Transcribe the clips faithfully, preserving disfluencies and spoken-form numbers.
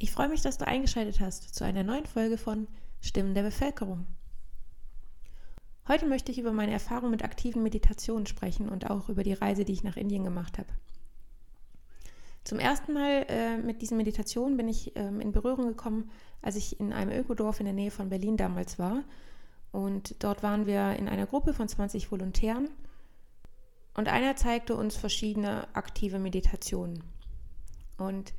Ich freue mich, dass du eingeschaltet hast zu einer neuen Folge von Stimmen der Bevölkerung. Heute möchte ich über meine Erfahrung mit aktiven Meditationen sprechen und auch über die Reise, die ich nach Indien gemacht habe. Zum ersten Mal äh, mit diesen Meditationen bin ich ähm, in Berührung gekommen, als ich in einem Ökodorf in der Nähe von Berlin damals war. Und dort waren wir in einer Gruppe von zwanzig Volontären und einer zeigte uns verschiedene aktive Meditationen. Und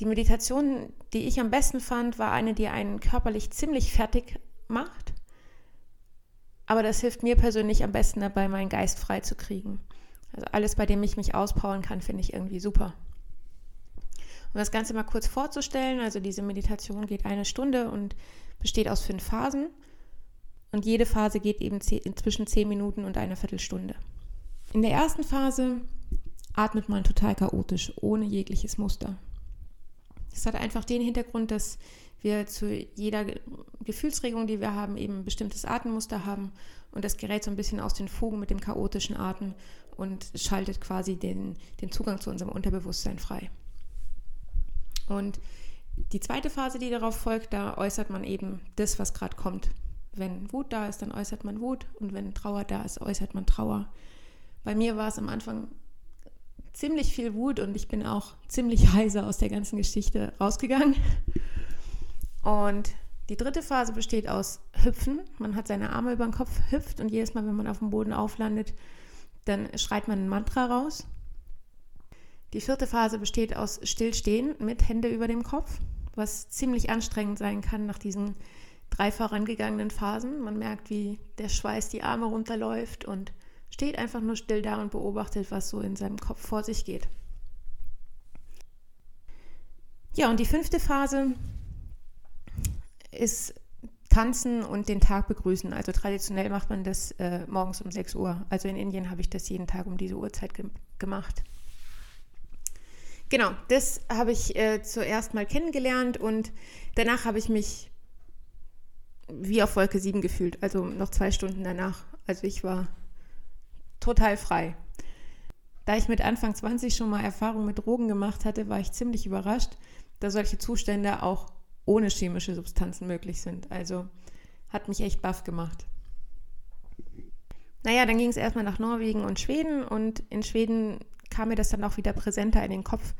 die Meditation, die ich am besten fand, war eine, die einen körperlich ziemlich fertig macht. Aber das hilft mir persönlich am besten dabei, meinen Geist frei zu kriegen. Also alles, bei dem ich mich auspowern kann, finde ich irgendwie super. Um das Ganze mal kurz vorzustellen, also diese Meditation geht eine Stunde und besteht aus fünf Phasen. Und jede Phase geht eben zwischen zehn Minuten und einer Viertelstunde. In der ersten Phase atmet man total chaotisch, ohne jegliches Muster. Es hat einfach den Hintergrund, dass wir zu jeder Gefühlsregung, die wir haben, eben ein bestimmtes Atemmuster haben und das gerät so ein bisschen aus den Fugen mit dem chaotischen Atmen und schaltet quasi den, den Zugang zu unserem Unterbewusstsein frei. Und die zweite Phase, die darauf folgt, da äußert man eben das, was gerade kommt. Wenn Wut da ist, dann äußert man Wut und wenn Trauer da ist, äußert man Trauer. Bei mir war es am Anfang ziemlich viel Wut und ich bin auch ziemlich heiser aus der ganzen Geschichte rausgegangen. Und die dritte Phase besteht aus Hüpfen. Man hat seine Arme über den Kopf, hüpft und jedes Mal, wenn man auf dem Boden auflandet, dann schreit man ein Mantra raus. Die vierte Phase besteht aus Stillstehen mit Hände über dem Kopf, was ziemlich anstrengend sein kann nach diesen drei vorangegangenen Phasen. Man merkt, wie der Schweiß die Arme runterläuft und steht einfach nur still da und beobachtet, was so in seinem Kopf vor sich geht. Ja, und die fünfte Phase ist Tanzen und den Tag begrüßen. Also traditionell macht man das äh, morgens um sechs Uhr. Also in Indien habe ich das jeden Tag um diese Uhrzeit ge- gemacht. Genau, das habe ich äh, zuerst mal kennengelernt und danach habe ich mich wie auf Wolke sieben gefühlt. Also noch zwei Stunden danach. Also ich war total frei. Da ich mit Anfang zwanzig schon mal Erfahrung mit Drogen gemacht hatte, war ich ziemlich überrascht, da solche Zustände auch ohne chemische Substanzen möglich sind. Also hat mich echt baff gemacht. Naja, dann ging es erstmal nach Norwegen und Schweden und in Schweden kam mir das dann auch wieder präsenter in den Kopf,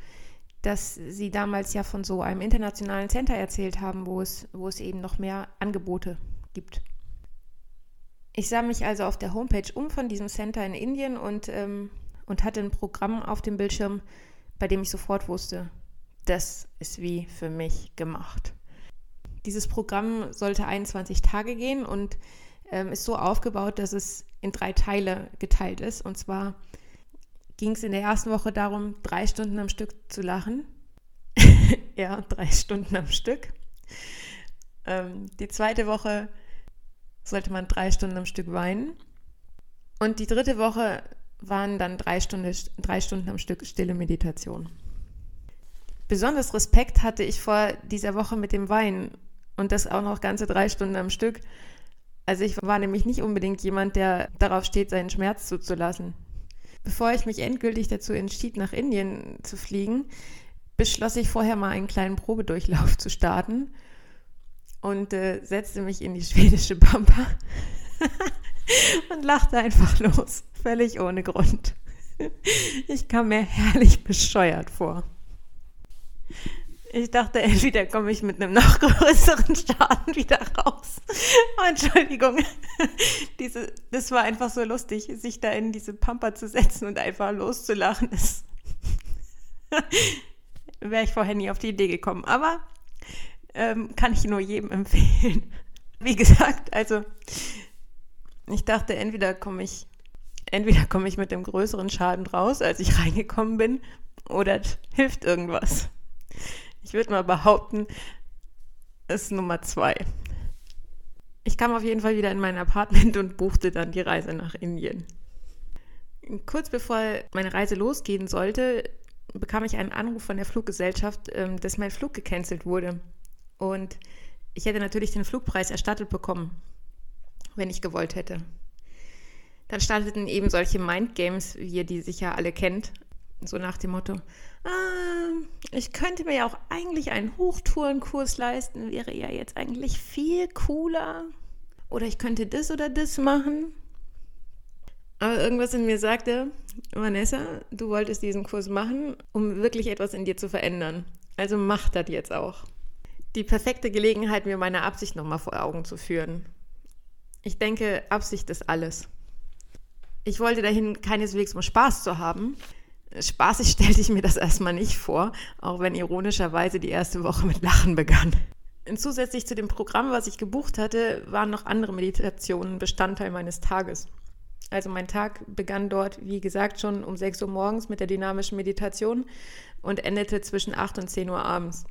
dass sie damals ja von so einem internationalen Center erzählt haben, wo es, wo es eben noch mehr Angebote gibt. Ich sah mich also auf der Homepage um von diesem Center in Indien und, ähm, und hatte ein Programm auf dem Bildschirm, bei dem ich sofort wusste, das ist wie für mich gemacht. Dieses Programm sollte einundzwanzig Tage gehen und ähm, ist so aufgebaut, dass es in drei Teile geteilt ist. Und zwar ging es in der ersten Woche darum, drei Stunden am Stück zu lachen. Ja, drei Stunden am Stück. Ähm, die zweite Woche sollte man drei Stunden am Stück weinen. Und die dritte Woche waren dann drei, Stunde, drei Stunden am Stück stille Meditation. Besonders Respekt hatte ich vor dieser Woche mit dem Weinen und das auch noch ganze drei Stunden am Stück. Also ich war nämlich nicht unbedingt jemand, der darauf steht, seinen Schmerz zuzulassen. Bevor ich mich endgültig dazu entschied, nach Indien zu fliegen, beschloss ich vorher mal einen kleinen Probedurchlauf zu starten. Und äh, setzte mich in die schwedische Pampa und lachte einfach los, völlig ohne Grund. Ich kam mir herrlich bescheuert vor. Ich dachte, entweder komme ich mit einem noch größeren Schaden wieder raus. Oh, Entschuldigung, diese, das war einfach so lustig, sich da in diese Pampa zu setzen und einfach loszulachen. Das wäre ich vorher nie auf die Idee gekommen, aber kann ich nur jedem empfehlen. Wie gesagt, also ich dachte, entweder komme ich, entweder komme ich mit einem größeren Schaden raus, als ich reingekommen bin, oder hilft irgendwas. Ich würde mal behaupten, es ist Nummer zwei. Ich kam auf jeden Fall wieder in mein Apartment und buchte dann die Reise nach Indien. Kurz bevor meine Reise losgehen sollte, bekam ich einen Anruf von der Fluggesellschaft, dass mein Flug gecancelt wurde. Und ich hätte natürlich den Flugpreis erstattet bekommen, wenn ich gewollt hätte. Dann starteten eben solche Mindgames, wie ihr die sicher alle kennt. So nach dem Motto, ah, ich könnte mir ja auch eigentlich einen Hochtourenkurs leisten, wäre ja jetzt eigentlich viel cooler. Oder ich könnte das oder das machen. Aber irgendwas in mir sagte, Vanessa, du wolltest diesen Kurs machen, um wirklich etwas in dir zu verändern. Also mach das jetzt auch. Die perfekte Gelegenheit, mir meine Absicht nochmal vor Augen zu führen. Ich denke, Absicht ist alles. Ich wollte dahin keineswegs, um Spaß zu haben. Spaßig stellte ich mir das erstmal nicht vor, auch wenn ironischerweise die erste Woche mit Lachen begann. Und zusätzlich zu dem Programm, was ich gebucht hatte, waren noch andere Meditationen Bestandteil meines Tages. Also mein Tag begann dort, wie gesagt, schon um sechs Uhr morgens mit der dynamischen Meditation und endete zwischen acht und zehn Uhr abends.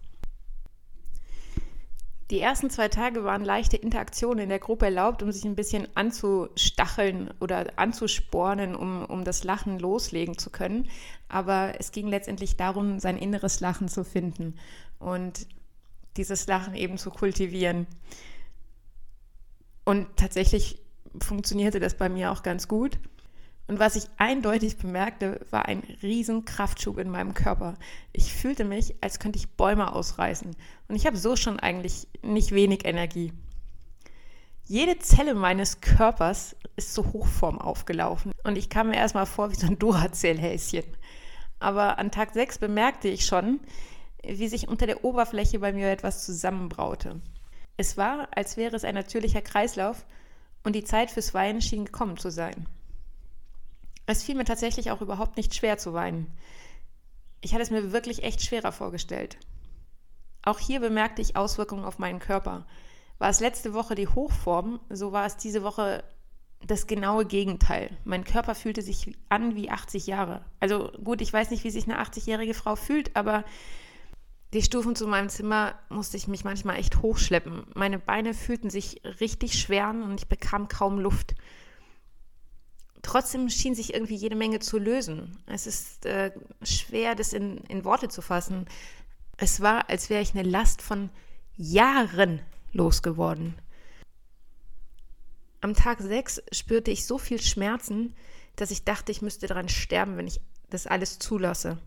Die ersten zwei Tage waren leichte Interaktionen in der Gruppe erlaubt, um sich ein bisschen anzustacheln oder anzuspornen, um, um das Lachen loslegen zu können. Aber es ging letztendlich darum, sein inneres Lachen zu finden und dieses Lachen eben zu kultivieren. Und tatsächlich funktionierte das bei mir auch ganz gut. Und was ich eindeutig bemerkte, war ein riesen Kraftschub in meinem Körper. Ich fühlte mich, als könnte ich Bäume ausreißen. Und ich habe so schon eigentlich nicht wenig Energie. Jede Zelle meines Körpers ist zur Hochform aufgelaufen. Und ich kam mir erstmal vor wie so ein Duracell-Häschen. Aber an Tag sechs bemerkte ich schon, wie sich unter der Oberfläche bei mir etwas zusammenbraute. Es war, als wäre es ein natürlicher Kreislauf und die Zeit fürs Weinen schien gekommen zu sein. Es fiel mir tatsächlich auch überhaupt nicht schwer zu weinen. Ich hatte es mir wirklich echt schwerer vorgestellt. Auch hier bemerkte ich Auswirkungen auf meinen Körper. War es letzte Woche die Hochform, so war es diese Woche das genaue Gegenteil. Mein Körper fühlte sich an wie achtzig Jahre. Also gut, ich weiß nicht, wie sich eine achtzigjährige Frau fühlt, aber die Stufen zu meinem Zimmer musste ich mich manchmal echt hochschleppen. Meine Beine fühlten sich richtig schwer an und ich bekam kaum Luft. Trotzdem schien sich irgendwie jede Menge zu lösen. Es ist äh, schwer, das in, in Worte zu fassen. Es war, als wäre ich eine Last von Jahren losgeworden. Am Tag sechs spürte ich so viel Schmerzen, dass ich dachte, ich müsste daran sterben, wenn ich das alles zulasse.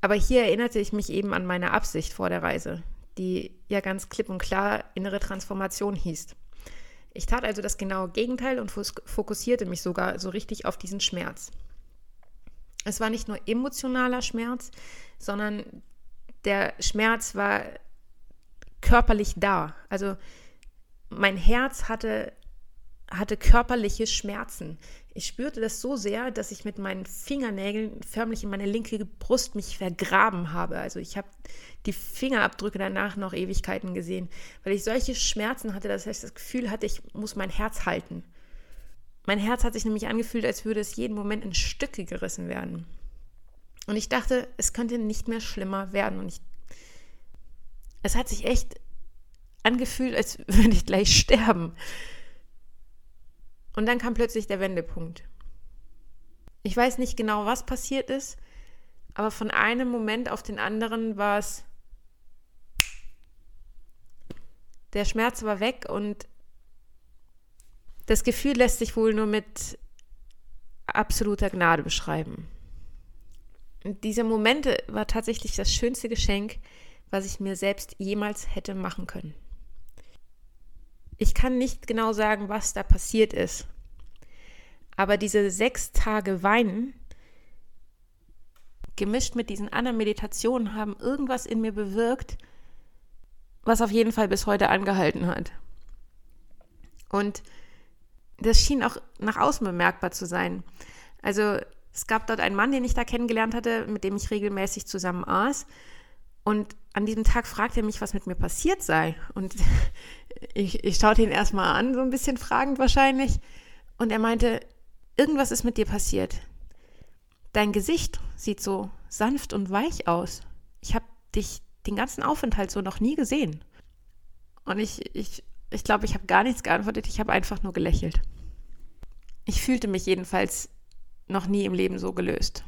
Aber hier erinnerte ich mich eben an meine Absicht vor der Reise, die ja ganz klipp und klar innere Transformation hieß. Ich tat also das genaue Gegenteil und fokussierte mich sogar so richtig auf diesen Schmerz. Es war nicht nur emotionaler Schmerz, sondern der Schmerz war körperlich da. Also mein Herz hatte, hatte körperliche Schmerzen. Ich spürte das so sehr, dass ich mit meinen Fingernägeln förmlich in meine linke Brust mich vergraben habe. Also ich habe die Fingerabdrücke danach noch Ewigkeiten gesehen, weil ich solche Schmerzen hatte, dass ich das Gefühl hatte, ich muss mein Herz halten. Mein Herz hat sich nämlich angefühlt, als würde es jeden Moment in Stücke gerissen werden. Und ich dachte, es könnte nicht mehr schlimmer werden. Und ich, es hat sich echt angefühlt, als würde ich gleich sterben. Und dann kam plötzlich der Wendepunkt. Ich weiß nicht genau, was passiert ist, aber von einem Moment auf den anderen war es... Der Schmerz war weg und das Gefühl lässt sich wohl nur mit absoluter Gnade beschreiben. Und dieser Moment war tatsächlich das schönste Geschenk, was ich mir selbst jemals hätte machen können. Ich kann nicht genau sagen, was da passiert ist, aber diese sechs Tage Weinen, gemischt mit diesen anderen Meditationen, haben irgendwas in mir bewirkt, was auf jeden Fall bis heute angehalten hat. Und das schien auch nach außen bemerkbar zu sein. Also es gab dort einen Mann, den ich da kennengelernt hatte, mit dem ich regelmäßig zusammen aß. Und an diesem Tag fragte er mich, was mit mir passiert sei. Und ich, ich schaute ihn erstmal an, so ein bisschen fragend wahrscheinlich. Und er meinte, irgendwas ist mit dir passiert. Dein Gesicht sieht so sanft und weich aus. Ich habe dich den ganzen Aufenthalt so noch nie gesehen. Und ich ich, ich glaube, ich habe gar nichts geantwortet. Ich habe einfach nur gelächelt. Ich fühlte mich jedenfalls noch nie im Leben so gelöst.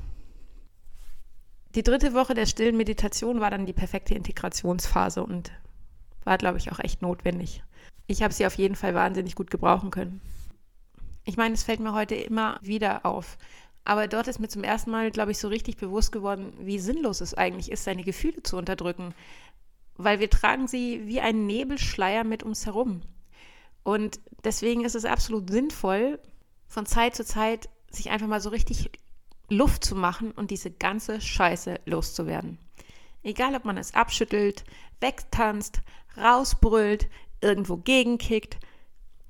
Die dritte Woche der stillen Meditation war dann die perfekte Integrationsphase und war, glaube ich, auch echt notwendig. Ich habe sie auf jeden Fall wahnsinnig gut gebrauchen können. Ich meine, es fällt mir heute immer wieder auf, Aber dort ist mir zum ersten Mal, glaube ich, so richtig bewusst geworden, wie sinnlos es eigentlich ist, seine Gefühle zu unterdrücken. Weil wir tragen sie wie einen Nebelschleier mit uns herum. Und deswegen ist es absolut sinnvoll, von Zeit zu Zeit sich einfach mal so richtig Luft zu machen und diese ganze Scheiße loszuwerden. Egal, ob man es abschüttelt, wegtanzt, rausbrüllt, irgendwo gegenkickt,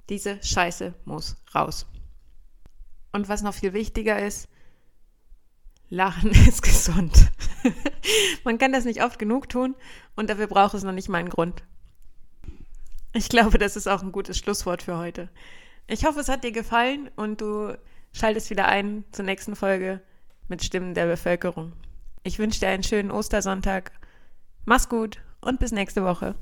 diese Scheiße muss raus. Und was noch viel wichtiger ist, Lachen ist gesund. Man kann das nicht oft genug tun und dafür braucht es noch nicht mal einen Grund. Ich glaube, das ist auch ein gutes Schlusswort für heute. Ich hoffe, es hat dir gefallen und du schaltest wieder ein zur nächsten Folge mit Stimmen der Bevölkerung. Ich wünsche dir einen schönen Ostersonntag. Mach's gut und bis nächste Woche.